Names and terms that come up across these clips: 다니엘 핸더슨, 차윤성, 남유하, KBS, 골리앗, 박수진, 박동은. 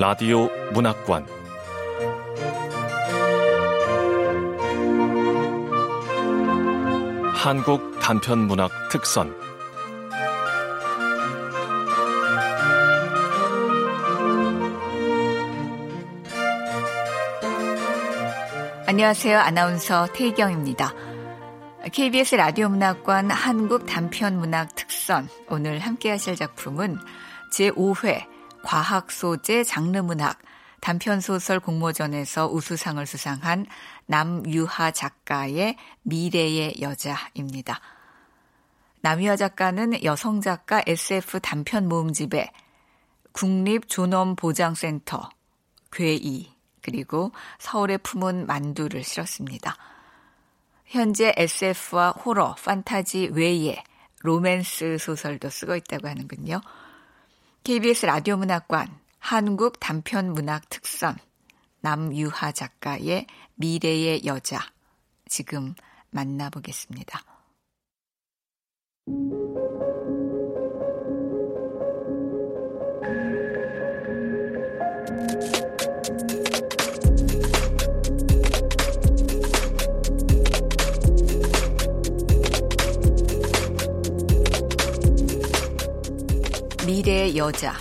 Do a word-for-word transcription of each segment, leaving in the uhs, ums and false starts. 라디오 문학관, 한국 단편문학 특선, 안녕하세요. 아나운서 태희경입니다. 케이비에스 라디오 문학관 한국 단편문학 특선, 오늘 함께 하실 작품은 제오 회 과학소재 장르문학 단편소설 공모전에서 우수상을 수상한 남유하 작가의 미래의 여자입니다. 남유하 작가는 여성작가 에스에프 단편 모음집에 국립존엄보장센터, 괴이, 그리고 서울에 품은 만두를 실었습니다. 현재 에스에프와 호러, 판타지 외에 로맨스 소설도 쓰고 있다고 하는군요. 케이비에스 라디오 문학관 한국 단편 문학 특선, 남유하 작가의 미래의 여자, 지금 만나보겠습니다. 미래의 여자,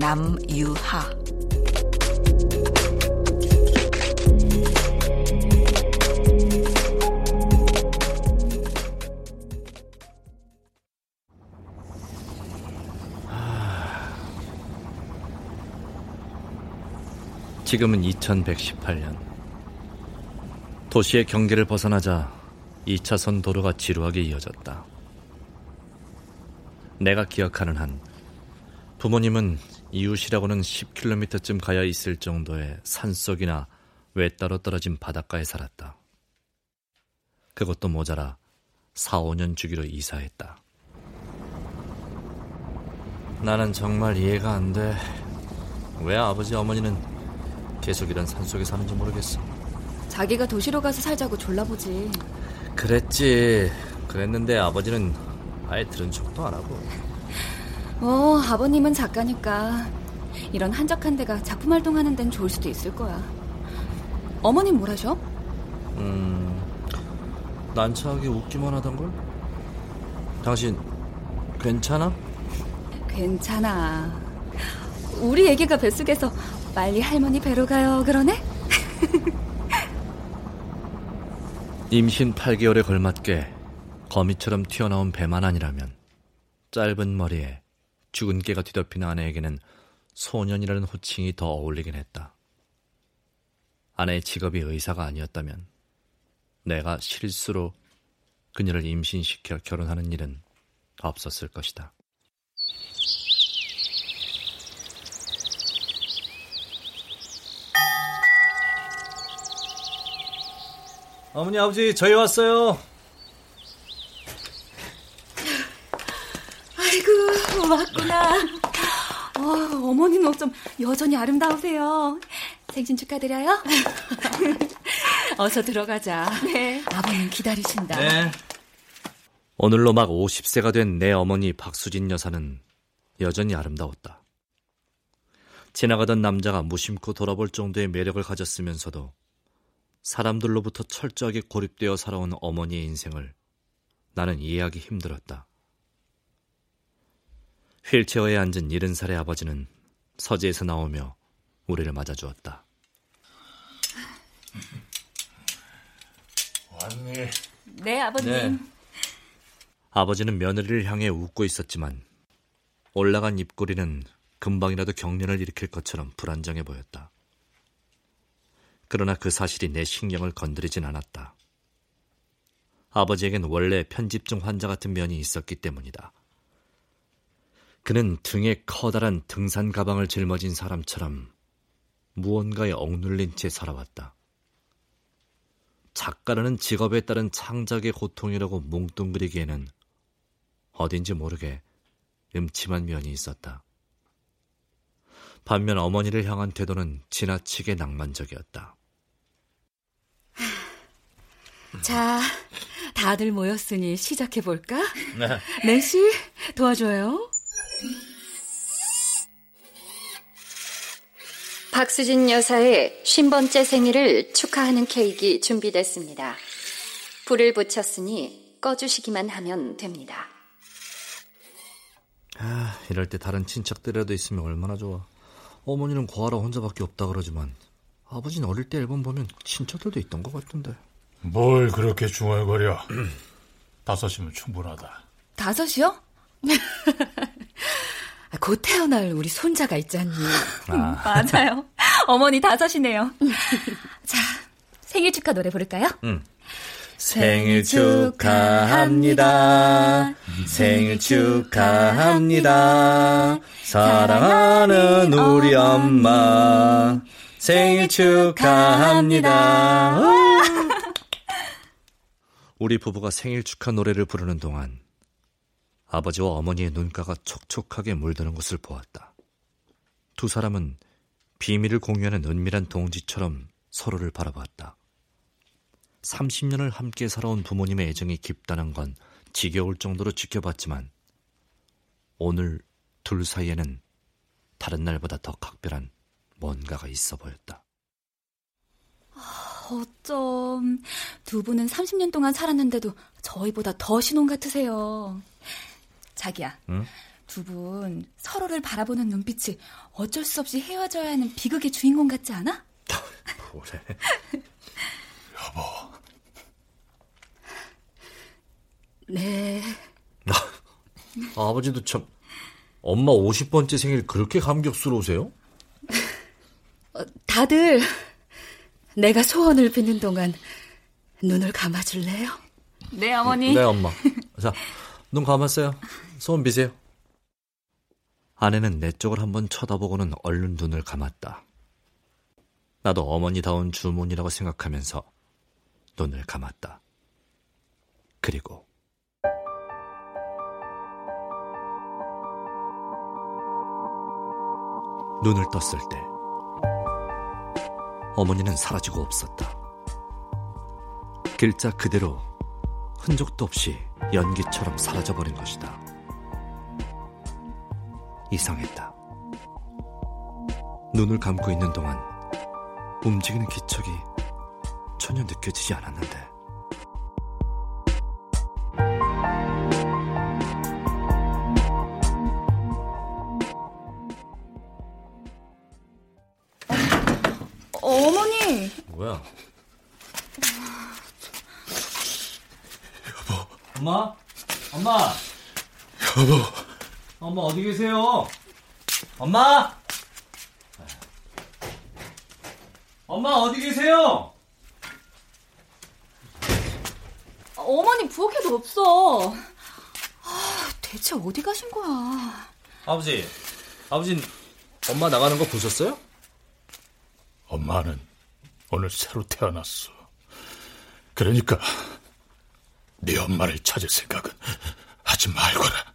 남유하. 지금은 이천백십팔 년. 도시의 경계를 벗어나자 이 차선 도로가 지루하게 이어졌다. 내가 기억하는 한 부모님은 이웃이라고는 십 킬로미터쯤 가야 있을 정도의 산속이나 외따로 떨어진 바닷가에 살았다. 그것도 모자라 사, 오 년 주기로 이사했다. 나는 정말 이해가 안 돼. 왜 아버지, 어머니는 계속 이런 산속에 사는지 모르겠어. 자기가 도시로 가서 살자고 졸라보지. 그랬지. 그랬는데 아버지는 아예 들은 척도 안 하고. 어, 아버님은 작가니까 이런 한적한 데가 작품 활동하는 데는 좋을 수도 있을 거야. 어머님 뭘 하셔? 음... 난처하게 웃기만 하던걸? 당신 괜찮아? 괜찮아. 우리 애기가 뱃속에서 빨리 할머니 배로 가요 그러네? 임신 팔 개월에 걸맞게 거미처럼 튀어나온 배만 아니라면 짧은 머리에 죽은 깨가 뒤덮인 아내에게는 소년이라는 호칭이 더 어울리긴 했다. 아내의 직업이 의사가 아니었다면 내가 실수로 그녀를 임신시켜 결혼하는 일은 없었을 것이다. 어머니, 아버지, 저희 왔어요. 왔구나. 어, 어머니는 어쩜 여전히 아름다우세요. 생신 축하드려요. 어서 들어가자. 네. 아버님 기다리신다. 네. 오늘로 막 오십 세가 된 내 어머니 박수진 여사는 여전히 아름다웠다. 지나가던 남자가 무심코 돌아볼 정도의 매력을 가졌으면서도 사람들로부터 철저하게 고립되어 살아온 어머니의 인생을 나는 이해하기 힘들었다. 휠체어에 앉은 일흔 살의 아버지는 서재에서 나오며 우리를 맞아주었다. 왔네. 네, 아버님. 네. 아버지는 며느리를 향해 웃고 있었지만 올라간 입꼬리는 금방이라도 경련을 일으킬 것처럼 불안정해 보였다. 그러나 그 사실이 내 신경을 건드리진 않았다. 아버지에겐 원래 편집증 환자 같은 면이 있었기 때문이다. 그는 등에 커다란 등산 가방을 짊어진 사람처럼 무언가에 억눌린 채 살아왔다. 작가라는 직업에 따른 창작의 고통이라고 뭉뚱그리기에는 어딘지 모르게 음침한 면이 있었다. 반면 어머니를 향한 태도는 지나치게 낭만적이었다. 자, 다들 모였으니 시작해볼까? 네. 낸시, 도와줘요. 박수진 여사의 쉰 번째 생일을 축하하는 케이크 준비됐습니다. 불을 붙였으니 꺼주시기만 하면 됩니다. 아, 이럴 때 다른 친척들이라도 있으면 얼마나 좋아. 어머니는 고아라 혼자밖에 없다 그러지만 아버지는 어릴 때 앨범 보면 친척들도 있던 것 같던데. 뭘 그렇게 중얼거려. 다섯이면 충분하다. 다섯이요? 곧 태어날 우리 손자가 있잖니. 아. 맞아요. 어머니 다섯이네요. 자, 생일 축하 노래 부를까요? 응. 생일 축하합니다. 생일 축하합니다. 사랑하는 우리 엄마. 생일 축하합니다. 우리 부부가 생일 축하 노래를 부르는 동안 아버지와 어머니의 눈가가 촉촉하게 물드는 것을 보았다. 두 사람은 비밀을 공유하는 은밀한 동지처럼 서로를 바라봤다. 삼십 년을 함께 살아온 부모님의 애정이 깊다는 건 지겨울 정도로 지켜봤지만 오늘 둘 사이에는 다른 날보다 더 각별한 뭔가가 있어 보였다. 어쩜 두 분은 삼십 년 동안 살았는데도 저희보다 더 신혼 같으세요. 자기야, 응? 두 분 서로를 바라보는 눈빛이 어쩔 수 없이 헤어져야 하는 비극의 주인공 같지 않아? 뭐래? 여보. 네. 아버지도 참 엄마 오십 번째 생일 그렇게 감격스러우세요? 다들 내가 소원을 빌는 동안 눈을 감아줄래요? 네, 어머니. 네, 엄마. 자, 눈 감았어요. 소원 비세요. 아내는 내 쪽을 한번 쳐다보고는 얼른 눈을 감았다. 나도 어머니다운 주문이라고 생각하면서 눈을 감았다. 그리고 눈을 떴을 때 어머니는 사라지고 없었다. 글자 그대로 흔적도 없이 연기처럼 사라져버린 것이다. 이상했다. 눈을 감고 있는 동안 움직이는 기척이 전혀 느껴지지 않았는데. 뭐야? 여보. 엄마? 엄마? 여보. 엄마 어디 계세요? 엄마? 엄마 어디 계세요? 어머니 부엌에도 없어. 아, 대체 어디 가신 거야? 아버지, 아버진 엄마 나가는 거 보셨어요? 엄마는 오늘 새로 태어났어. 그러니까 네 엄마를 찾을 생각은 하지 말거라.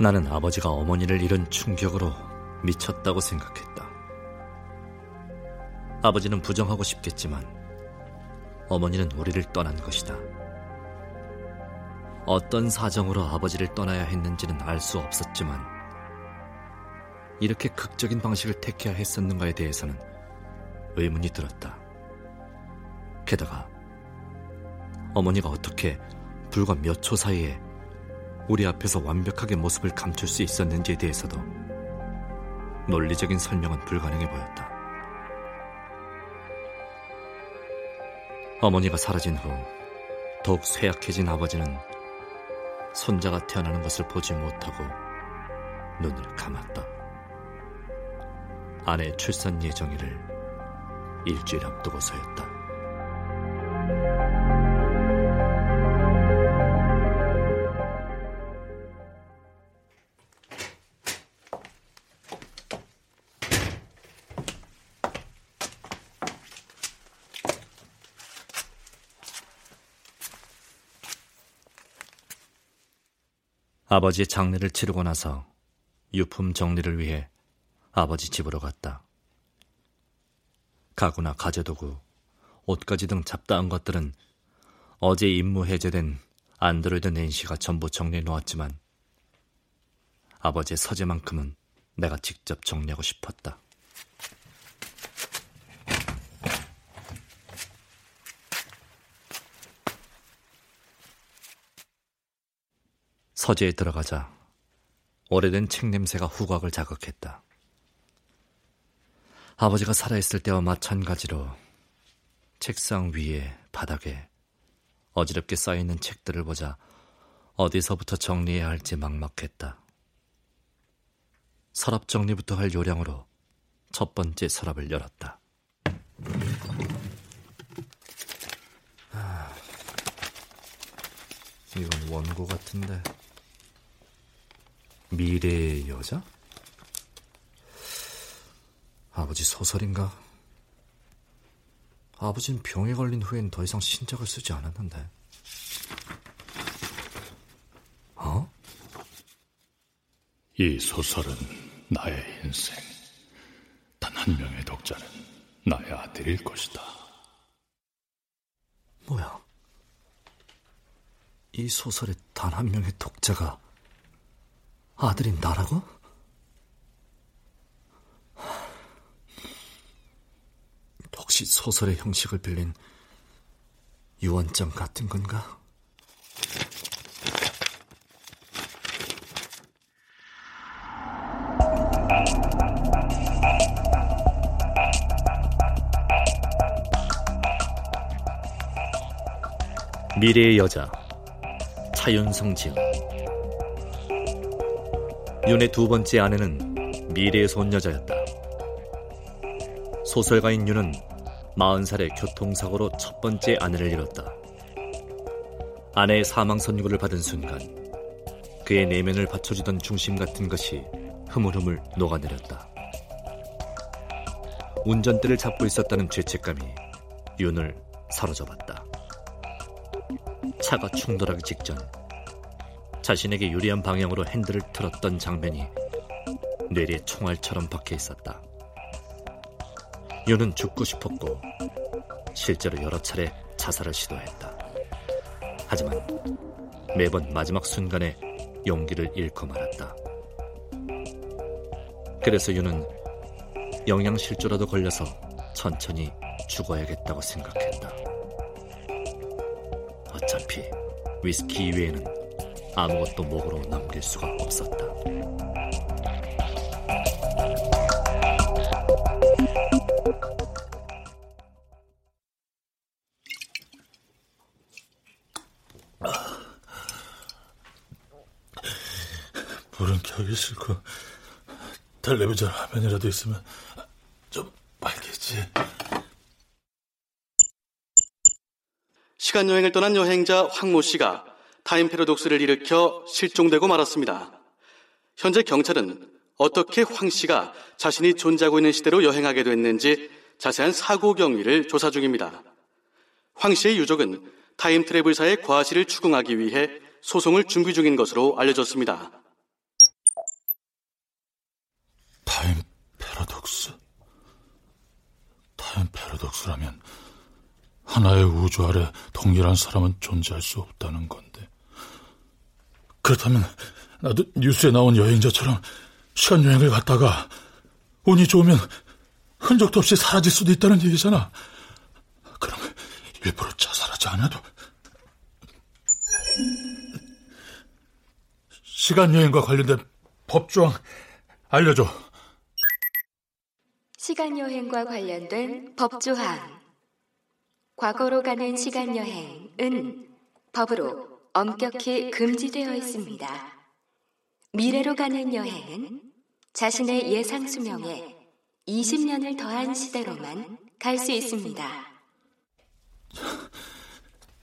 나는 아버지가 어머니를 잃은 충격으로 미쳤다고 생각했다. 아버지는 부정하고 싶겠지만 어머니는 우리를 떠난 것이다. 어떤 사정으로 아버지를 떠나야 했는지는 알 수 없었지만 이렇게 극적인 방식을 택해야 했었는가에 대해서는 의문이 들었다. 게다가 어머니가 어떻게 불과 몇 초 사이에 우리 앞에서 완벽하게 모습을 감출 수 있었는지에 대해서도 논리적인 설명은 불가능해 보였다. 어머니가 사라진 후 더욱 쇠약해진 아버지는 손자가 태어나는 것을 보지 못하고 눈을 감았다. 아내의 출산 예정일을 일주일 앞두고서였다. 아버지의 장례를 치르고 나서 유품 정리를 위해 아버지 집으로 갔다. 가구나 가재도구, 옷가지 등 잡다한 것들은 어제 임무 해제된 안드로이드 낸시가 전부 정리해 놓았지만 아버지의 서재만큼은 내가 직접 정리하고 싶었다. 서재에 들어가자 오래된 책 냄새가 후각을 자극했다. 아버지가 살아있을 때와 마찬가지로 책상 위에, 바닥에 어지럽게 쌓여있는 책들을 보자 어디서부터 정리해야 할지 막막했다. 서랍 정리부터 할 요량으로 첫 번째 서랍을 열었다. 아, 이건 원고 같은데. 미래의 여자? 아버지 소설인가? 아버지는 병에 걸린 후엔 더 이상 신작을 쓰지 않았는데. 어? 이 소설은 나의 인생, 단 한 명의 독자는 나의 아들일 것이다. 뭐야? 이 소설의 단 한 명의 독자가 아들인 나라고? 혹시 소설의 형식을 빌린 유언장 같은 건가? 미래의 여자, 차윤성 지음. 윤의 두 번째 아내는 미래에서 온 여자였다. 소설가인 윤은 마흔 살에 교통사고로 첫 번째 아내를 잃었다. 아내의 사망 선고를 받은 순간 그의 내면을 받쳐주던 중심 같은 것이 흐물흐물 녹아내렸다. 운전대를 잡고 있었다는 죄책감이 윤을 사로잡았다. 차가 충돌하기 직전 자신에게 유리한 방향으로 핸들을 틀었던 장면이 뇌리에 총알처럼 박혀있었다. 윤은 죽고 싶었고 실제로 여러 차례 자살을 시도했다. 하지만 매번 마지막 순간에 용기를 잃고 말았다. 그래서 윤은 영양실조라도 걸려서 천천히 죽어야겠다고 생각했다. 어차피 위스키 이외에는 아무것도 목으로 남길 수가 없었다. 물은 켜기 싫고 텔레비전 화면이라도 있으면 좀 밝겠지. 시간여행을 떠난 여행자 황모 씨가 타임 패러독스를 일으켜 실종되고 말았습니다. 현재 경찰은 어떻게 황 씨가 자신이 존재하고 있는 시대로 여행하게 됐는지 자세한 사고 경위를 조사 중입니다. 황 씨의 유족은 타임 트래블사의 과실을 추궁하기 위해 소송을 준비 중인 것으로 알려졌습니다. 타임 패러독스? 타임 패러독스라면 하나의 우주 아래 동일한 사람은 존재할 수 없다는 건데, 그렇다면 나도 뉴스에 나온 여행자처럼 시간여행을 갔다가 운이 좋으면 흔적도 없이 사라질 수도 있다는 얘기잖아. 그럼 일부러 자살하지 않아도 시간여행과 관련된 법조항 알려줘. 시간여행과 관련된 법조항. 과거로 가는 시간여행은 법으로 엄격히 금지되어 있습니다. 미래로 가는 여행은 자신의 예상 수명에 이십 년을 더한 시대로만 갈 수 있습니다.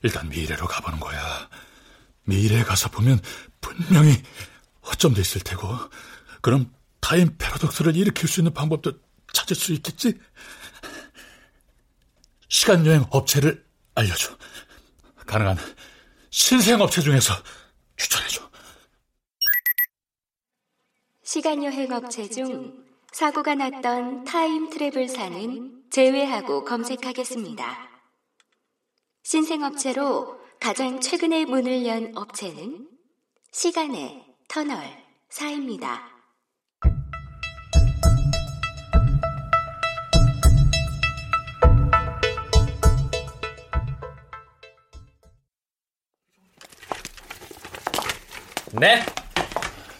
일단 미래로 가보는 거야. 미래에 가서 보면 분명히 허점돼 있을 테고, 그럼 타임 패러독스를 일으킬 수 있는 방법도 찾을 수 있겠지? 시간여행 업체를 알려줘. 가능한 신생 업체 중에서 추천해줘. 시간여행 업체 중 사고가 났던 타임 트래블사는 제외하고 검색하겠습니다. 신생업체로 가장 최근에 문을 연 업체는 시간의 터널사입니다. 네,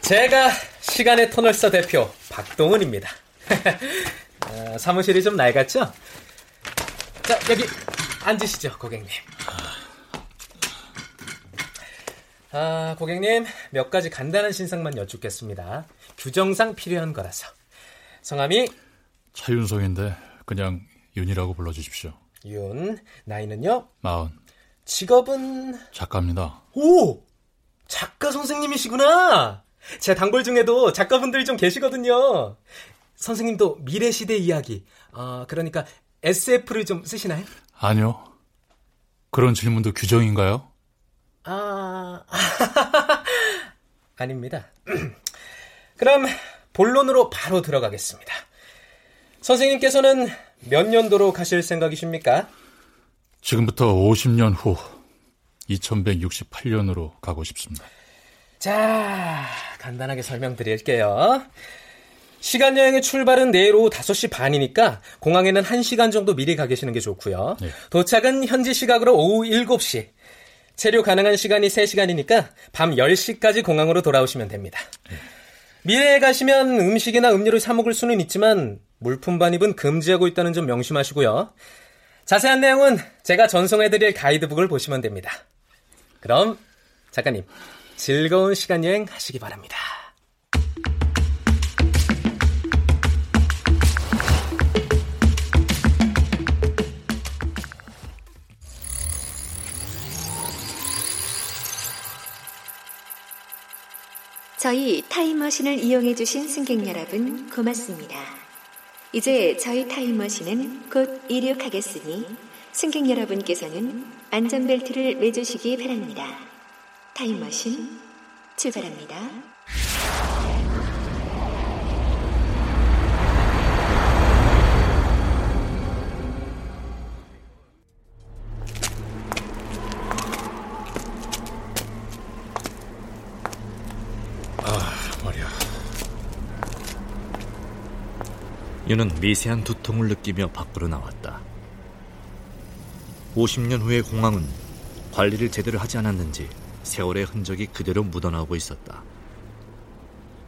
제가 시간의 터널사 대표 박동은입니다. 어, 사무실이 좀 낡았죠? 자, 여기 앉으시죠, 고객님. 아, 고객님, 몇 가지 간단한 신상만 여쭙겠습니다. 규정상 필요한 거라서. 성함이? 차윤성인데 그냥 윤이라고 불러주십시오. 윤, 나이는요? 마흔. 직업은? 작가입니다. 오! 작가 선생님이시구나. 제 단골 중에도 작가분들이 좀 계시거든요. 선생님도 미래시대 이야기, 어, 그러니까 에스에프를 좀 쓰시나요? 아니요. 그런 질문도 규정인가요? 아, 아닙니다. 그럼 본론으로 바로 들어가겠습니다. 선생님께서는 몇 년도로 가실 생각이십니까? 지금부터 오십 년 후 이천백육십팔 년으로 가고 싶습니다. 자, 간단하게 설명드릴게요. 시간여행의 출발은 내일 오후 다섯 시 반이니까 공항에는 한 시간 정도 미리 가 계시는 게 좋고요. 네. 도착은 현지 시각으로 오후 일곱 시. 체류 가능한 시간이 세 시간이니까 밤 열 시까지 공항으로 돌아오시면 됩니다. 네. 미래에 가시면 음식이나 음료를 사 먹을 수는 있지만 물품 반입은 금지하고 있다는 점 명심하시고요. 자세한 내용은 제가 전송해드릴 가이드북을 보시면 됩니다. 그럼 작가님, 즐거운 시간여행 하시기 바랍니다. 저희 타임머신을 이용해주신 승객 여러분, 고맙습니다. 이제 저희 타임머신은 곧 이륙하겠으니 승객 여러분께서는 안전벨트를 매주시기 바랍니다. 타임머신 출발합니다. 아, 머리야. 윤은 미세한 두통을 느끼며 밖으로 나왔다. 오십 년 후의 공항은 관리를 제대로 하지 않았는지 세월의 흔적이 그대로 묻어나오고 있었다.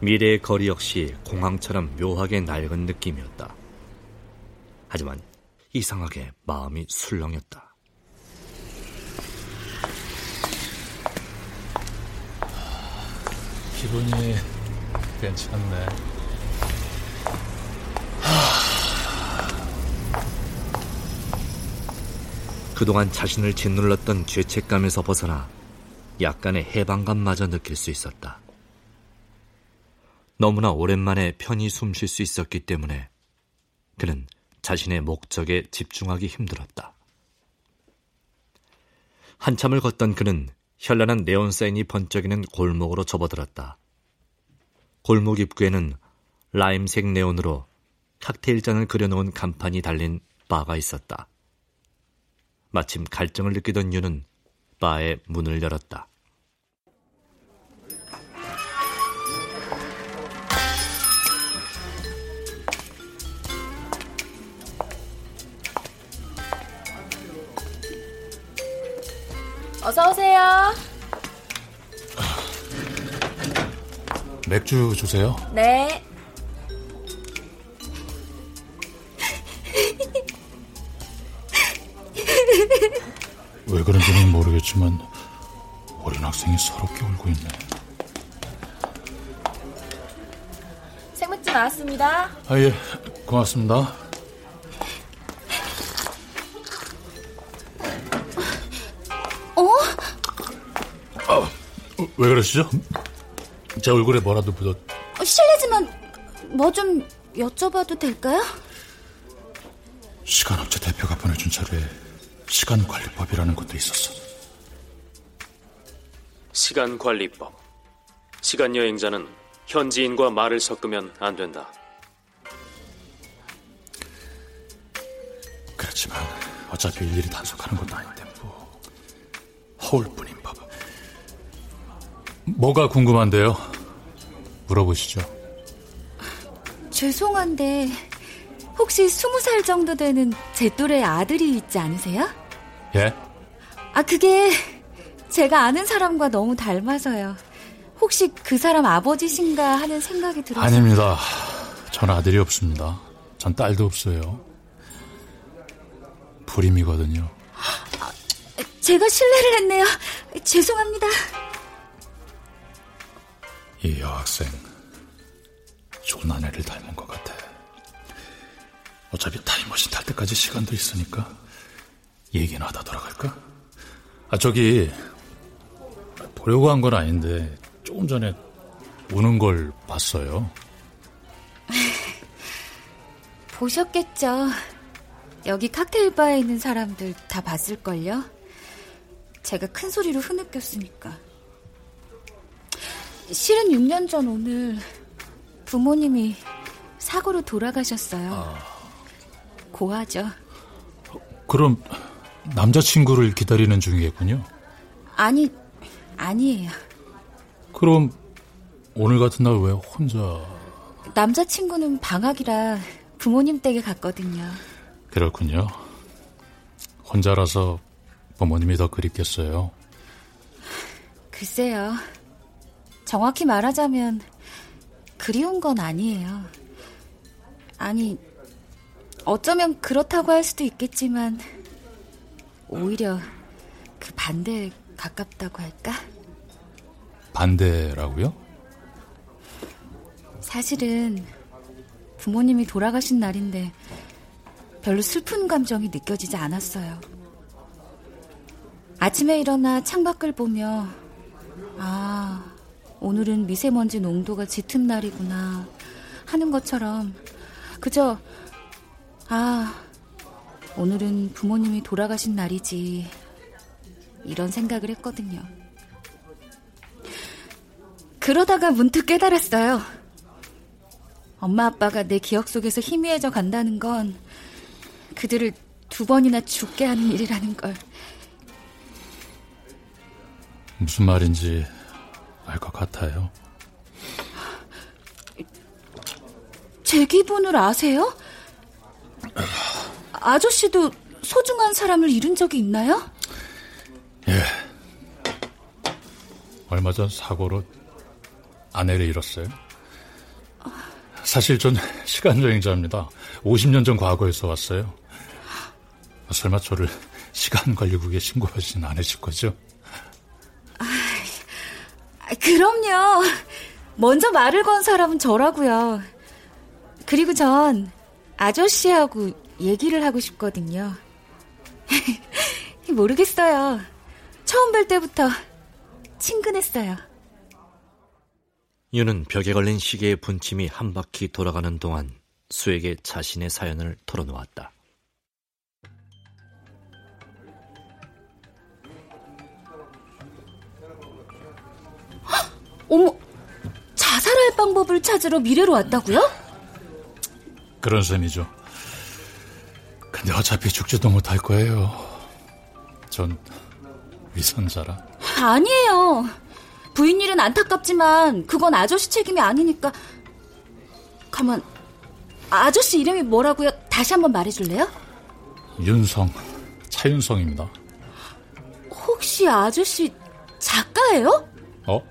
미래의 거리 역시 공항처럼 묘하게 낡은 느낌이었다. 하지만 이상하게 마음이 술렁였다. 기분이 괜찮네. 그동안 자신을 짓눌렀던 죄책감에서 벗어나 약간의 해방감마저 느낄 수 있었다. 너무나 오랜만에 편히 숨 쉴 수 있었기 때문에 그는 자신의 목적에 집중하기 힘들었다. 한참을 걷던 그는 현란한 네온사인이 번쩍이는 골목으로 접어들었다. 골목 입구에는 라임색 네온으로 칵테일잔을 그려놓은 간판이 달린 바가 있었다. 마침 갈증을 느끼던 윤은 바의 문을 열었다. 어서 오세요. 맥주 주세요. 네. 왜 그런지는 모르겠지만 어린 학생이 서럽게 울고 있네. 생맥주 나왔습니다. 아, 예, 고맙습니다. 왜 그러시죠? 제 얼굴에 뭐라도 묻었... 실례지만 뭐 좀 여쭤봐도 될까요? 시간업체 대표가 보내준 자료에 시간관리법이라는 것도 있었어. 시간관리법. 시간여행자는 현지인과 말을 섞으면 안 된다. 모르겠지만 어차피 일일이 단속하는 것도 아닌데 뭐 허울 뿐인 법. 뭐가 궁금한데요? 물어보시죠. 죄송한데 혹시 스무 살 정도 되는 제 또래 아들이 있지 않으세요? 예? 아 그게 제가 아는 사람과 너무 닮아서요. 혹시 그 사람 아버지신가 하는 생각이 들어서. 아닙니다. 전 아들이 없습니다. 전 딸도 없어요. 불임이거든요. 제가 실례를 했네요. 죄송합니다. 이 여학생 좋은 아내를 닮은 것 같아. 어차피 타임머신 탈 때까지 시간도 있으니까 얘기나 하다 돌아갈까? 아 저기 보려고 한 건 아닌데 조금 전에 우는 걸 봤어요. 보셨겠죠. 여기 칵테일바에 있는 사람들 다 봤을걸요. 제가 큰 소리로 흐느꼈으니까. 실은 육 년 전 오늘 부모님이 사고로 돌아가셨어요. 아... 고아죠. 그럼 남자친구를 기다리는 중이겠군요. 아니, 아니에요. 그럼 오늘 같은 날 왜 혼자... 남자친구는 방학이라 부모님 댁에 갔거든요. 그렇군요. 혼자라서 부모님이 더 그립겠어요. 글쎄요. 정확히 말하자면 그리운 건 아니에요. 아니, 어쩌면 그렇다고 할 수도 있겠지만 오히려 그 반대에 가깝다고 할까? 반대라고요? 사실은 부모님이 돌아가신 날인데 별로 슬픈 감정이 느껴지지 않았어요. 아침에 일어나 창밖을 보며 아, 오늘은 미세먼지 농도가 짙은 날이구나 하는 것처럼 그저 아, 오늘은 부모님이 돌아가신 날이지 이런 생각을 했거든요. 그러다가 문득 깨달았어요. 엄마 아빠가 내 기억 속에서 희미해져 간다는 건 그들을 두 번이나 죽게 하는 일이라는 걸. 무슨 말인지 알 것 같아요. 제 기분을 아세요? 아저씨도 소중한 사람을 잃은 적이 있나요? 예. 얼마 전 사고로 아내를 잃었어요. 사실 전 시간여행자입니다. 오십 년 전 과거에서 왔어요. 설마 저를 시간관리국에 신고하진 않으실 거죠? 아, 그럼요. 먼저 말을 건 사람은 저라고요. 그리고 전 아저씨하고 얘기를 하고 싶거든요. 모르겠어요. 처음 뵐 때부터 친근했어요. 유는 벽에 걸린 시계의 분침이 한 바퀴 돌아가는 동안 수에게 자신의 사연을 털어놓았다. 헉! 어머, 자살할 방법을 찾으러 미래로 왔다고요? 그런 셈이죠. 근데 어차피 죽지도 못할 거예요. 전 위선자라. 아니에요. 부인 일은 안타깝지만 그건 아저씨 책임이 아니니까. 가만, 아저씨 이름이 뭐라고요? 다시 한번 말해줄래요? 윤성, 차윤성입니다. 혹시 아저씨 작가예요? 어?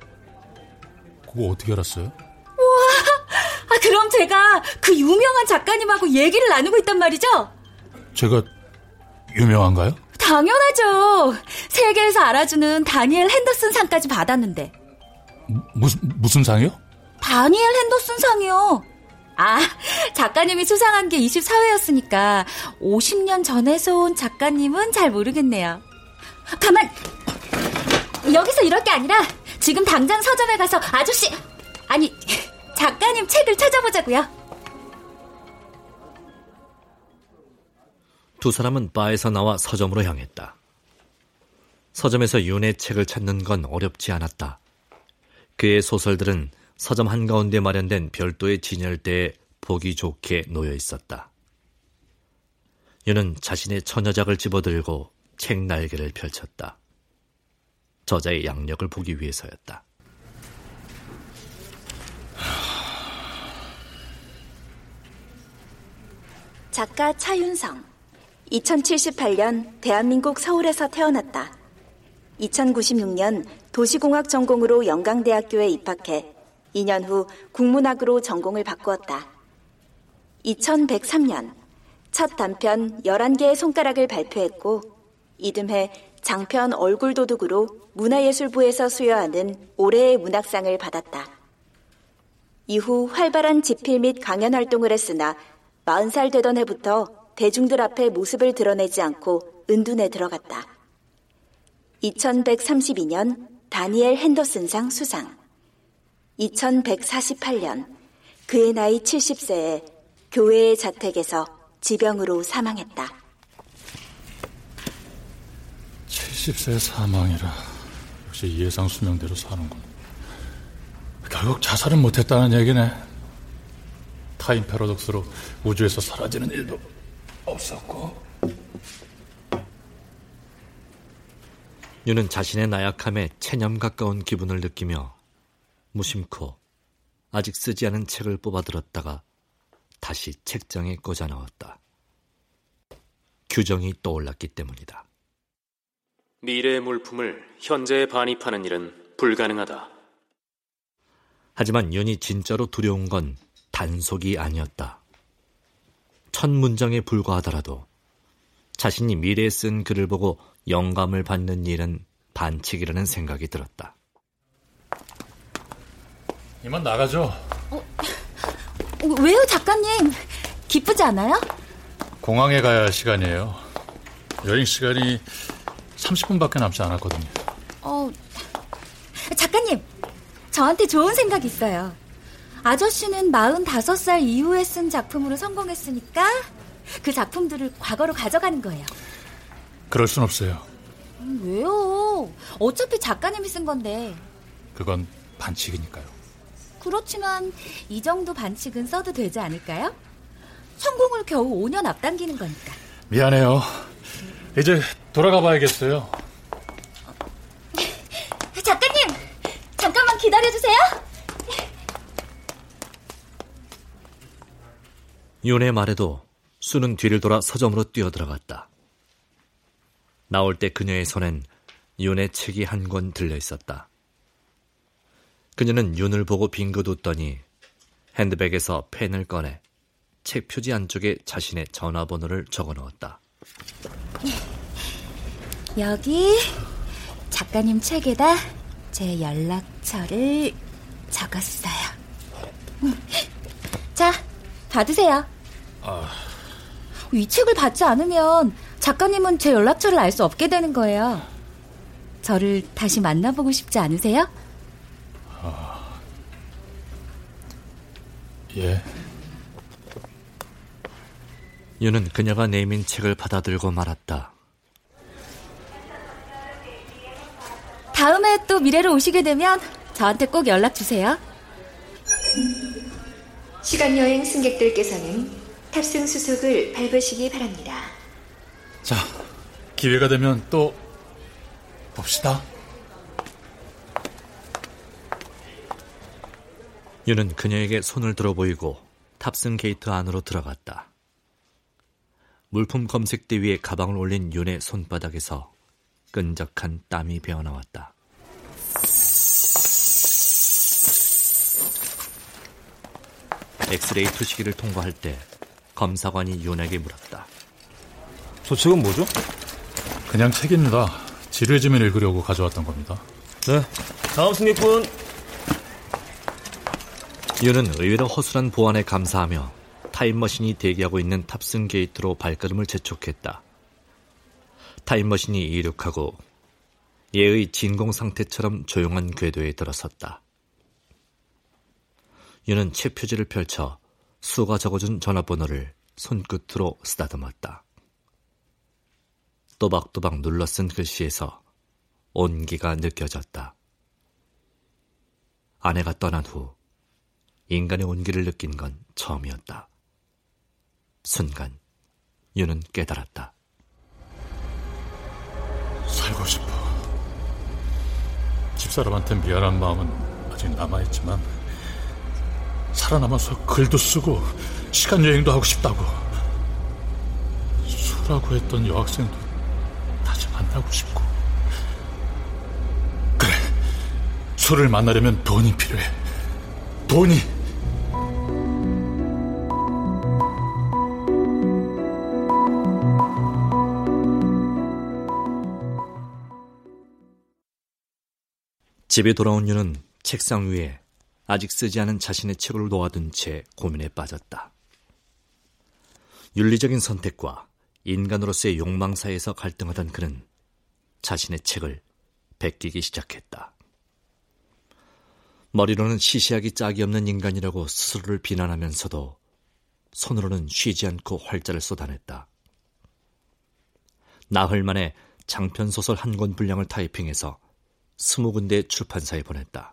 그거 어떻게 알았어요? 우와, 아, 그럼 제가 그 유명한 작가님하고 얘기를 나누고 있단 말이죠? 제가 유명한가요? 당연하죠. 세계에서 알아주는 다니엘 핸더슨 상까지 받았는데. 무슨 무슨 상이요? 다니엘 핸더슨 상이요. 아, 작가님이 수상한 게 이십사 회였으니까 오십 년 전에서 온 작가님은 잘 모르겠네요. 가만, 여기서 이럴 게 아니라 지금 당장 서점에 가서 아저씨, 아니 작가님 책을 찾아보자고요. 두 사람은 바에서 나와 서점으로 향했다. 서점에서 윤의 책을 찾는 건 어렵지 않았다. 그의 소설들은 서점 한가운데 마련된 별도의 진열대에 보기 좋게 놓여 있었다. 유는 자신의 처녀작을 집어들고 책 날개를 펼쳤다. 저자의 양력을 보기 위해서였다. 작가 차윤성, 이천칠십팔 년 대한민국 서울에서 태어났다. 이천구십육 년 도시공학 전공으로 영강대학교에 입학해 이 년 후 국문학으로 전공을 바꾸었다. 이천백삼 년 첫 단편 열한 개의 손가락을 발표했고 이듬해 장편 얼굴도둑으로 문화예술부에서 수여하는 올해의 문학상을 받았다. 이후 활발한 집필 및 강연 활동을 했으나 마흔 살 되던 해부터 대중들 앞에 모습을 드러내지 않고 은둔에 들어갔다. 이천백삼십이 년 다니엘 핸더슨상 수상, 이천백사십팔 년 그의 나이 칠십 세에 교회의 자택에서 지병으로 사망했다. 칠십 세 사망이라 역시 예상 수명대로 사는군. 결국 자살은 못했다는 얘기네. 타임 패러독스로 우주에서 사라지는 일도 없었고. 유는 자신의 나약함에 체념 가까운 기분을 느끼며 무심코 아직 쓰지 않은 책을 뽑아들었다가 다시 책장에 꽂아 넣었다. 규정이 떠올랐기 때문이다. 미래의 물품을 현재에 반입하는 일은 불가능하다. 하지만 윤이 진짜로 두려운 건 단속이 아니었다. 첫 문장에 불과하더라도 자신이 미래에 쓴 글을 보고 영감을 받는 일은 반칙이라는 생각이 들었다. 이만 나가죠. 어, 왜요, 작가님? 기쁘지 않아요? 공항에 가야 할 시간이에요. 여행 시간이 삼십 분밖에 남지 않았거든요. 어, 작가님, 저한테 좋은 생각이 있어요. 아저씨는 마흔다섯 살 이후에 쓴 작품으로 성공했으니까 그 작품들을 과거로 가져가는 거예요. 그럴 순 없어요. 음, 왜요? 어차피 작가님이 쓴 건데. 그건 반칙이니까요. 그렇지만 이 정도 반칙은 써도 되지 않을까요? 성공을 겨우 오 년 앞당기는 거니까. 미안해요. 이제 돌아가 봐야겠어요. 작가님! 잠깐만 기다려주세요. 윤의 말에도 수는 뒤를 돌아 서점으로 뛰어들어갔다. 나올 때 그녀의 손엔 윤의 책이 한 권 들려있었다. 그녀는 윤을 보고 빙긋 웃더니 핸드백에서 펜을 꺼내 책 표지 안쪽에 자신의 전화번호를 적어넣었다. 여기 작가님 책에다 제 연락처를 적었어요. 자, 받으세요. 아... 이 책을 받지 않으면 작가님은 제 연락처를 알 수 없게 되는 거예요. 저를 다시 만나보고 싶지 않으세요? 예. 유는 그녀가 내민 책을 받아들고 말았다. 다음에 또 미래로 오시게 되면 저한테 꼭 연락주세요. 시간여행 승객들께서는 탑승 수속을 밟으시기 바랍니다. 자, 기회가 되면 또 봅시다. 유는 그녀에게 손을 들어보이고 탑승 게이트 안으로 들어갔다. 물품 검색대 위에 가방을 올린 윤의 손바닥에서 끈적한 땀이 배어나왔다. 엑스레이 투시기를 통과할 때 검사관이 윤에게 물었다. 저 책은 뭐죠? 그냥 책입니다. 지뢰지면 읽으려고 가져왔던 겁니다. 네, 다음 승객분. 윤은 의외로 허술한 보안에 감사하며 타임머신이 대기하고 있는 탑승 게이트로 발걸음을 재촉했다. 타임머신이 이륙하고 예의 진공 상태처럼 조용한 궤도에 들어섰다. 윤은 책 표지를 펼쳐 수가 적어준 전화번호를 손끝으로 쓰다듬었다. 또박또박 눌러쓴 글씨에서 온기가 느껴졌다. 아내가 떠난 후 인간의 온기를 느낀 건 처음이었다. 순간 유는 깨달았다. 살고 싶어. 집사람한테 미안한 마음은 아직 남아있지만 살아남아서 글도 쓰고 시간여행도 하고 싶다고. 수라고 했던 여학생도 다시 만나고 싶고. 그래, 수를 만나려면 돈이 필요해. 돈이. 집에 돌아온 유는 책상 위에 아직 쓰지 않은 자신의 책을 놓아둔 채 고민에 빠졌다. 윤리적인 선택과 인간으로서의 욕망 사이에서 갈등하던 그는 자신의 책을 베끼기 시작했다. 머리로는 시시하기 짝이 없는 인간이라고 스스로를 비난하면서도 손으로는 쉬지 않고 활자를 쏟아냈다. 나흘 만에 장편소설 한 권 분량을 타이핑해서 스무 군데 출판사에 보냈다.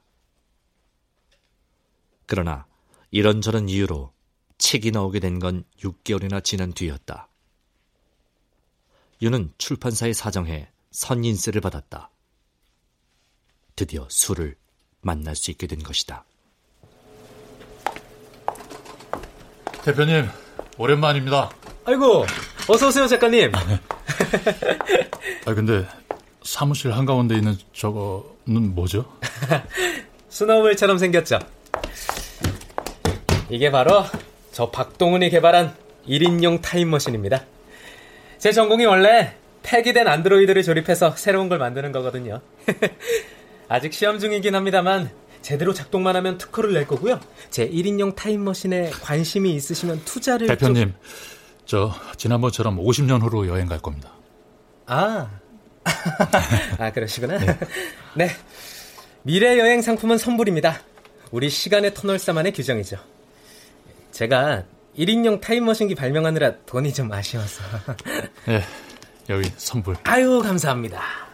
그러나 이런저런 이유로 책이 나오게 된 건 육 개월이나 지난 뒤였다. 유는 출판사의 사정해 선인세를 받았다. 드디어 수를 만날 수 있게 된 것이다. 대표님, 오랜만입니다. 아이고, 어서오세요 작가님. 아 근데 사무실 한가운데 있는 저거는 뭐죠? 수나물처럼 생겼죠? 이게 바로 저 박동훈이 개발한 일 인용 타임머신입니다. 제 전공이 원래 폐기된 안드로이드를 조립해서 새로운 걸 만드는 거거든요. 아직 시험 중이긴 합니다만 제대로 작동만 하면 특허를 낼 거고요. 제 일 인용 타임머신에 관심이 있으시면 투자를... 대표님, 좀... 저 지난번처럼 오십 년 후로 여행 갈 겁니다. 아... 아 그러시구나. 네. 네, 미래여행 상품은 선불입니다. 우리 시간의 터널사만의 규정이죠. 제가 일 인용 타임머신기 발명하느라 돈이 좀 아쉬워서. 네, 여기 선불. 아유 감사합니다.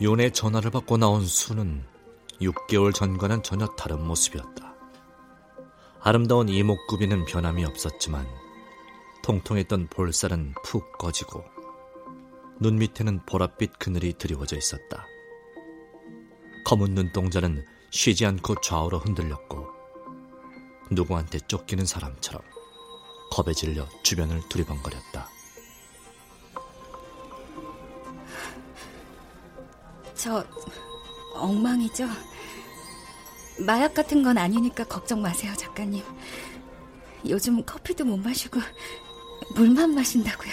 윤의 전화를 받고 나온 수는 육 개월 전과는 전혀 다른 모습이었다. 아름다운 이목구비는 변함이 없었지만 통통했던 볼살은 푹 꺼지고 눈 밑에는 보랏빛 그늘이 드리워져 있었다. 검은 눈동자는 쉬지 않고 좌우로 흔들렸고 누구한테 쫓기는 사람처럼 겁에 질려 주변을 두리번거렸다. 저 엉망이죠? 마약 같은 건 아니니까 걱정 마세요, 작가님. 요즘 커피도 못 마시고 물만 마신다고요.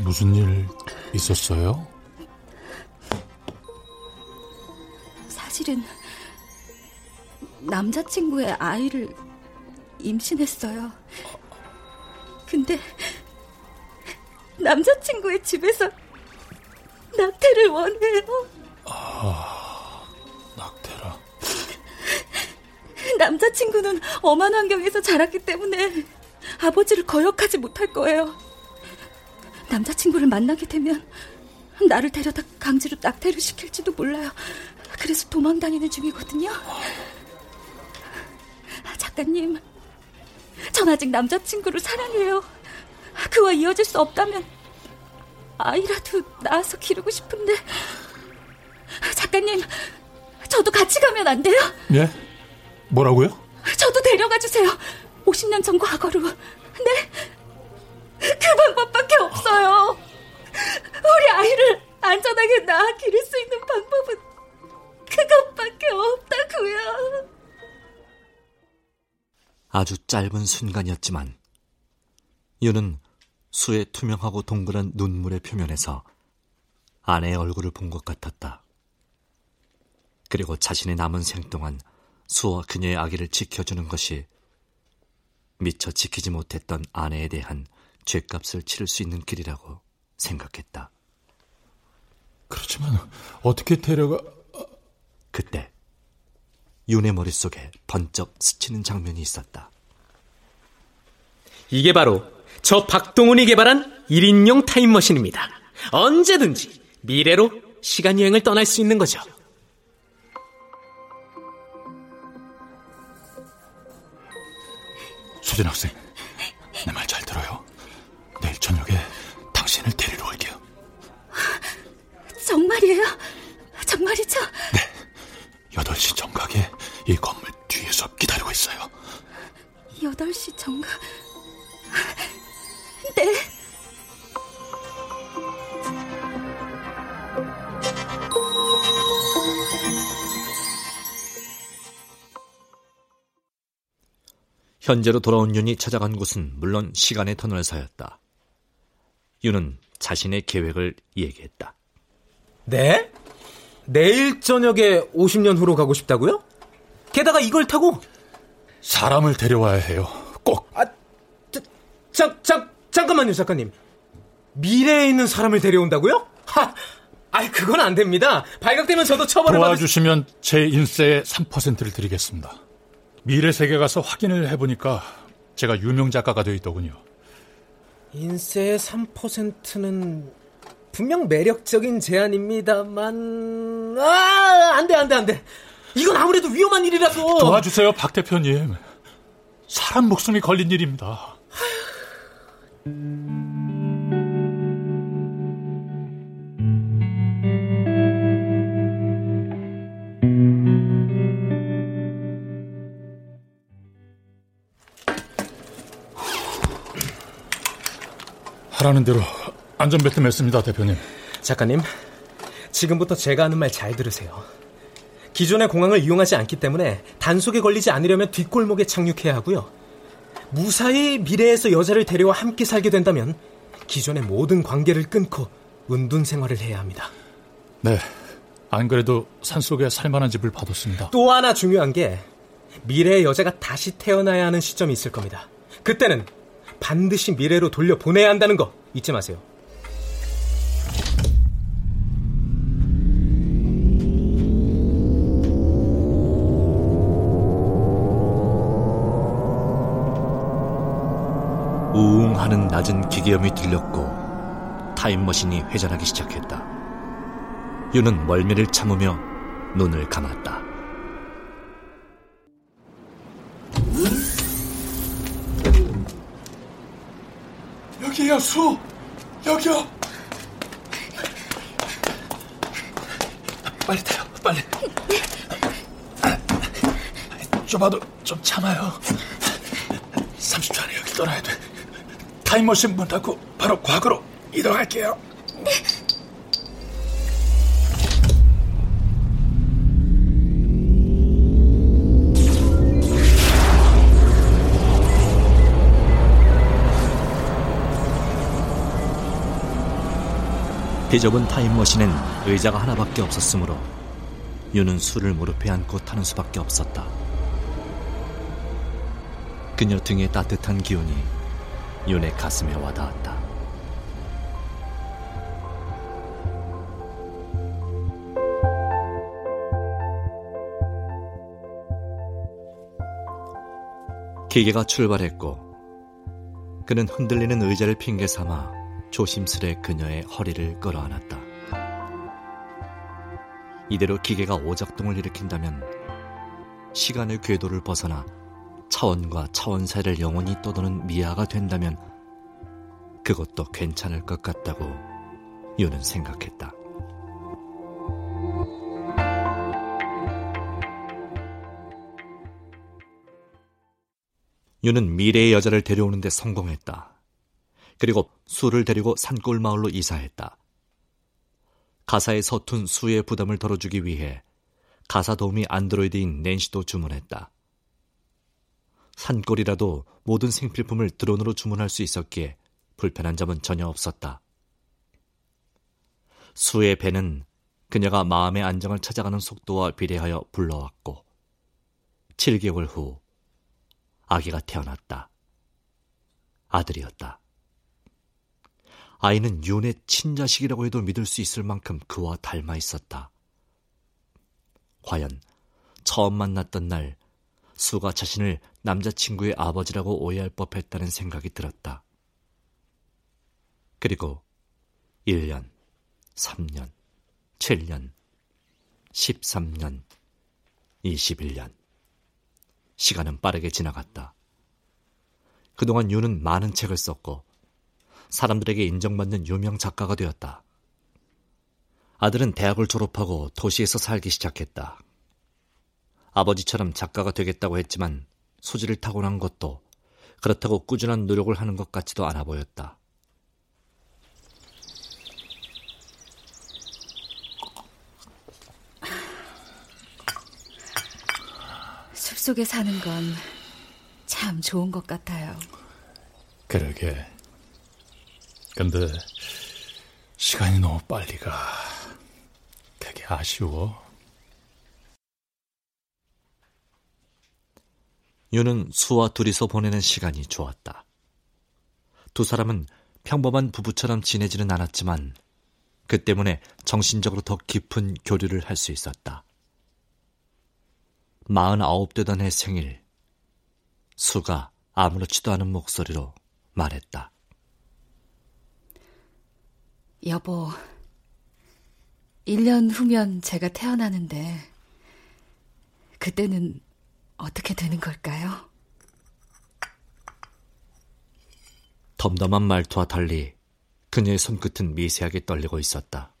무슨 일 있었어요? 사실은 남자친구의 아이를 임신했어요. 근데 남자친구의 집에서 낙태를 원해요. 아, 낙태라. 남자친구는 엄한 환경에서 자랐기 때문에 아버지를 거역하지 못할 거예요. 남자친구를 만나게 되면 나를 데려다 강제로 낙태를 시킬지도 몰라요. 그래서 도망다니는 중이거든요. 작가님, 전 아직 남자친구를 사랑해요. 그와 이어질 수 없다면 아이라도 낳아서 기르고 싶은데. 작가님, 저도 같이 가면 안 돼요? 네? 뭐라고요? 저도 데려가 주세요. 오십 년 전 과거로. 네? 그 방법밖에 없어요. 우리 아이를 안전하게 낳아 기를 수 있는 방법은 그것밖에 없다고요. 아주 짧은 순간이었지만 유는 수의 투명하고 동그란 눈물의 표면에서 아내의 얼굴을 본 것 같았다. 그리고 자신의 남은 생동안 수와 그녀의 아기를 지켜주는 것이 미처 지키지 못했던 아내에 대한 죗값을 치를 수 있는 길이라고 생각했다. 그렇지만 어떻게 데려가... 그때 윤의 머릿속에 번쩍 스치는 장면이 있었다. 이게 바로 저 박동훈이 개발한 일인용 타임머신입니다. 언제든지 미래로 시간여행을 떠날 수 있는 거죠. 수진 학생, 내 말 잘 들어요. 내일 저녁에 당신을 데리러 올게요. 정말이에요? 정말이죠? 네, 여덟 시 정각에 이 건물 뒤에서 기다리고 있어요. 여덟 시 정각? 네. 현재로 돌아온 윤이 찾아간 곳은 물론 시간의 터널사였다. 윤은 자신의 계획을 얘기했다. 네? 내일 저녁에 오십 년 후로 가고 싶다고요? 게다가 이걸 타고? 사람을 데려와야 해요. 꼭. 아, 자, 자, 자, 잠깐만요, 작가님. 미래에 있는 사람을 데려온다고요? 하, 아이, 그건 안 됩니다. 발각되면 저도 처벌을 받으... 도와주시면 받을... 제 인세의 삼 퍼센트를 드리겠습니다. 미래 세계 가서 확인을 해보니까 제가 유명 작가가 되어 있더군요. 인세의 삼 퍼센트는 분명 매력적인 제안입니다만... 아, 안 돼, 안 돼, 안 돼. 이건 아무래도 위험한 일이라서... 도와주세요, 박 대표님. 사람 목숨이 걸린 일입니다. 하라는 대로 안전벨트 맸습니다, 대표님. 작가님, 지금부터 제가 하는 말 잘 들으세요. 기존의 공항을 이용하지 않기 때문에 단속에 걸리지 않으려면 뒷골목에 착륙해야 하고요. 무사히 미래에서 여자를 데려와 함께 살게 된다면 기존의 모든 관계를 끊고 은둔 생활을 해야 합니다. 네, 안 그래도 산속에 살만한 집을 봐뒀습니다. 또 하나 중요한 게 미래의 여자가 다시 태어나야 하는 시점이 있을 겁니다. 그때는 반드시 미래로 돌려보내야 한다는 거 잊지 마세요. 우웅하는 낮은 기계음이 들렸고 타임머신이 회전하기 시작했다. 윤은 멀미를 참으며 눈을 감았다. 여기요, 수! 여기요! 빨리 타요, 빨리. 좁아도 좀 참아요. 삼십 초 안에 여기 떠나야 돼. 타임머신 문 닫고 바로 과거로 이동할게요. 네. 비좁은 타임머신엔 의자가 하나밖에 없었으므로 윤은 술을 무릎에 안고 타는 수밖에 없었다. 그녀 등의 따뜻한 기운이 윤의 가슴에 와닿았다. 기계가 출발했고 그는 흔들리는 의자를 핑계 삼아 조심스레 그녀의 허리를 끌어안았다. 이대로 기계가 오작동을 일으킨다면 시간의 궤도를 벗어나 차원과 차원 사이를 영원히 떠도는 미아가 된다면 그것도 괜찮을 것 같다고 윤은 생각했다. 윤은 미래의 여자를 데려오는 데 성공했다. 그리고 수를 데리고 산골 마을로 이사했다. 가사에 서툰 수의 부담을 덜어주기 위해 가사 도우미 안드로이드인 낸시도 주문했다. 산골이라도 모든 생필품을 드론으로 주문할 수 있었기에 불편한 점은 전혀 없었다. 수의 배는 그녀가 마음의 안정을 찾아가는 속도와 비례하여 불러왔고 칠 개월 후 아기가 태어났다. 아들이었다. 아이는 윤의 친자식이라고 해도 믿을 수 있을 만큼 그와 닮아 있었다. 과연 처음 만났던 날 수가 자신을 남자친구의 아버지라고 오해할 법했다는 생각이 들었다. 그리고 일 년, 삼 년, 칠 년, 십삼 년, 이십일 년. 시간은 빠르게 지나갔다. 그동안 유는 많은 책을 썼고 사람들에게 인정받는 유명 작가가 되었다. 아들은 대학을 졸업하고 도시에서 살기 시작했다. 아버지처럼 작가가 되겠다고 했지만 소질을 타고난 것도 그렇다고 꾸준한 노력을 하는 것 같지도 않아 보였다. 숲속에 사는 건 참 좋은 것 같아요. 그러게. 근데 시간이 너무 빨리 가. 되게 아쉬워. 유는 수와 둘이서 보내는 시간이 좋았다. 두 사람은 평범한 부부처럼 지내지는 않았지만 그 때문에 정신적으로 더 깊은 교류를 할 수 있었다. 마흔아홉 되던 해 생일, 수가 아무렇지도 않은 목소리로 말했다. 여보, 일 년 후면 제가 태어나는데 그때는 어떻게 되는 걸까요? 덤덤한 말투와 달리 그녀의 손끝은 미세하게 떨리고 있었다.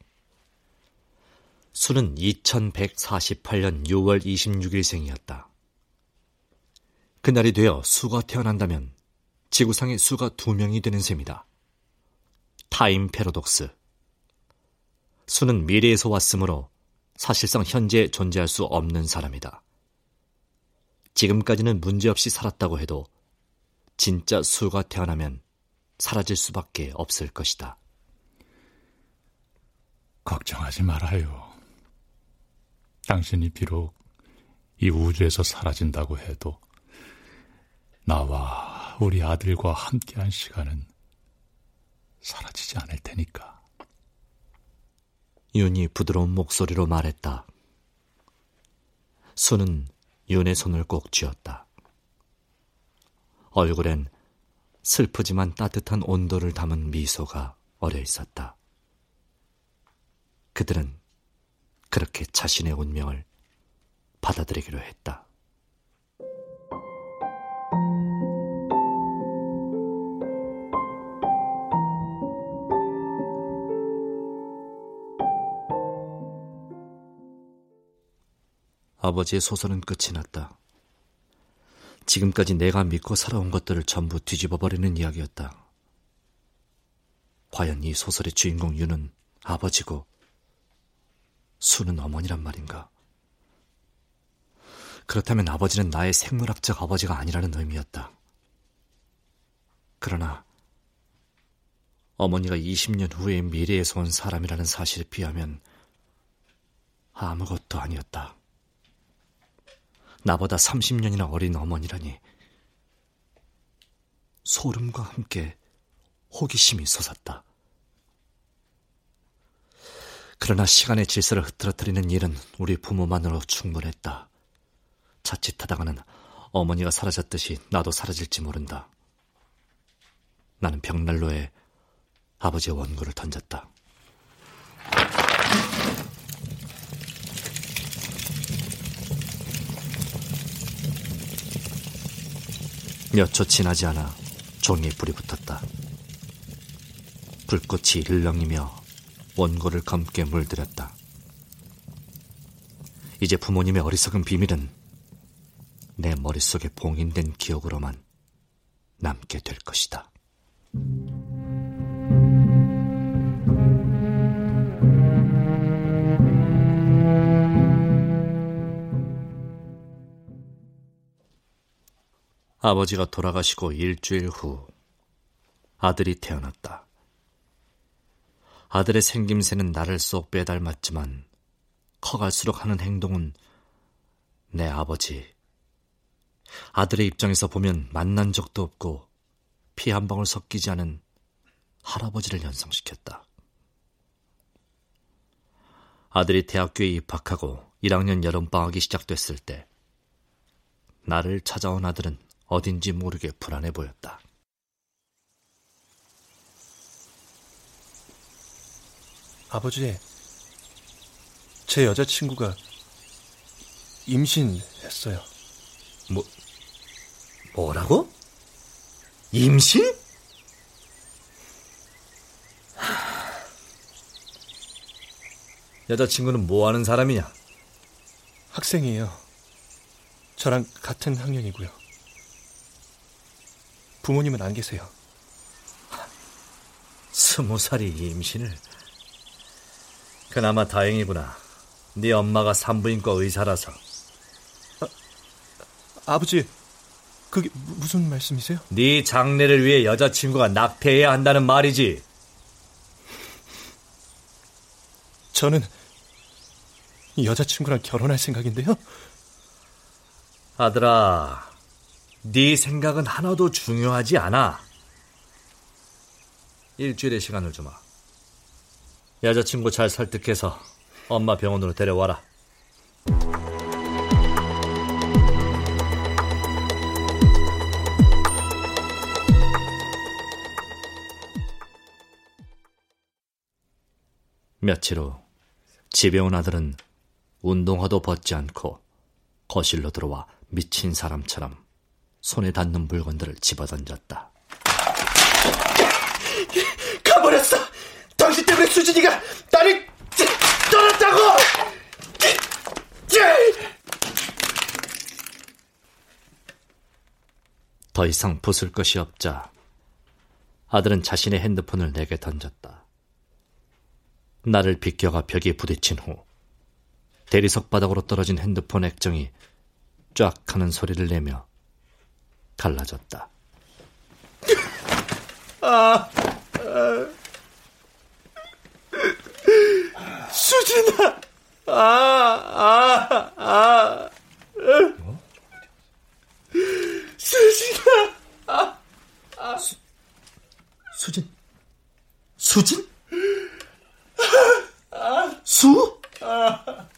수는 이천백사십팔 년 유월 이십육 일 생이었다. 그날이 되어 수가 태어난다면 지구상에 수가 두 명이 되는 셈이다. 타임 패러독스. 수는 미래에서 왔으므로 사실상 현재 존재할 수 없는 사람이다. 지금까지는 문제없이 살았다고 해도 진짜 수가 태어나면 사라질 수밖에 없을 것이다. 걱정하지 말아요. 당신이 비록 이 우주에서 사라진다고 해도 나와 우리 아들과 함께한 시간은 사라지지 않을 테니까. 윤이 부드러운 목소리로 말했다. 수는 윤의 손을 꼭 쥐었다. 얼굴엔 슬프지만 따뜻한 온도를 담은 미소가 어려 있었다. 그들은 그렇게 자신의 운명을 받아들이기로 했다. 아버지의 소설은 끝이 났다. 지금까지 내가 믿고 살아온 것들을 전부 뒤집어버리는 이야기였다. 과연 이 소설의 주인공 유는 아버지고 수는 어머니란 말인가? 그렇다면 아버지는 나의 생물학적 아버지가 아니라는 의미였다. 그러나 어머니가 이십 년 후의 미래에서 온 사람이라는 사실에 비하면 아무것도 아니었다. 나보다 삼십 년이나 어린 어머니라니. 소름과 함께 호기심이 솟았다. 그러나 시간의 질서를 흐트러뜨리는 일은 우리 부모만으로 충분했다. 자칫하다가는 어머니가 사라졌듯이 나도 사라질지 모른다. 나는 벽난로에 아버지의 원고를 던졌다. 몇 초 지나지 않아 종이에 불이 붙었다. 불꽃이 일렁이며 원고를 검게 물들였다. 이제 부모님의 어리석은 비밀은 내 머릿속에 봉인된 기억으로만 남게 될 것이다. 아버지가 돌아가시고 일주일 후 아들이 태어났다. 아들의 생김새는 나를 쏙 빼닮았지만 커갈수록 하는 행동은 내 아버지. 아들의 입장에서 보면 만난 적도 없고 피 한 방울 섞이지 않은 할아버지를 연상시켰다. 아들이 대학교에 입학하고 일 학년 여름방학이 시작됐을 때 나를 찾아온 아들은 어딘지 모르게 불안해 보였다. 아버지, 제 여자친구가 임신했어요. 뭐, 뭐라고? 임신? 여자친구는 뭐하는 사람이냐? 학생이에요. 저랑 같은 학년이고요. 부모님은 안 계세요. 스무 살이 임신을... 그나마 다행이구나. 네 엄마가 산부인과 의사라서. 아, 아버지, 그게 무슨 말씀이세요? 네 장래를 위해 여자친구가 낙태해야 한다는 말이지. 저는 여자친구랑 결혼할 생각인데요. 아들아, 네 생각은 하나도 중요하지 않아. 일주일의 시간을 주마. 여자친구 잘 설득해서 엄마 병원으로 데려와라. 며칠 후 집에 온 아들은 운동화도 벗지 않고 거실로 들어와 미친 사람처럼 손에 닿는 물건들을 집어던졌다. 가버렸어! 당신 때문에 수진이가 나를 떠났다고! 더 이상 붙을 것이 없자 아들은 자신의 핸드폰을 내게 던졌다. 나를 비껴가 벽에 부딪힌 후 대리석 바닥으로 떨어진 핸드폰 액정이 쫙 하는 소리를 내며 갈라졌다. 아... 아... 수진아, 아, 아, 아, 뭐? 수진아, 아, 아, 수, 수진, 수진, 아, 아. 수? 아.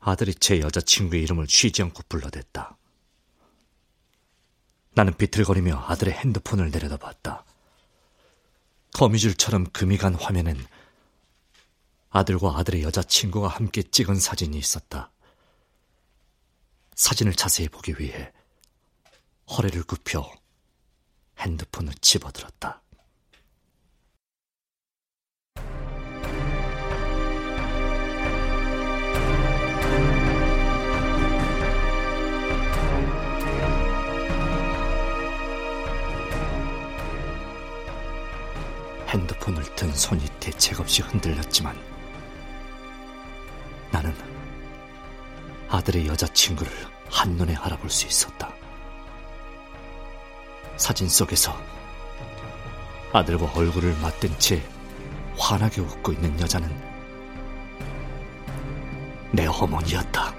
아들이 제 여자친구의 이름을 쉬지 않고 불러댔다. 나는 비틀거리며 아들의 핸드폰을 내려다봤다. 거미줄처럼 금이 간 화면엔 아들과 아들의 여자친구가 함께 찍은 사진이 있었다. 사진을 자세히 보기 위해 허리를 굽혀 핸드폰을 집어들었다. 핸드폰을 든 손이 대책없이 흔들렸지만 나는 아들의 여자친구를 한눈에 알아볼 수 있었다. 사진 속에서 아들과 얼굴을 맞댄 채 환하게 웃고 있는 여자는 내 어머니였다.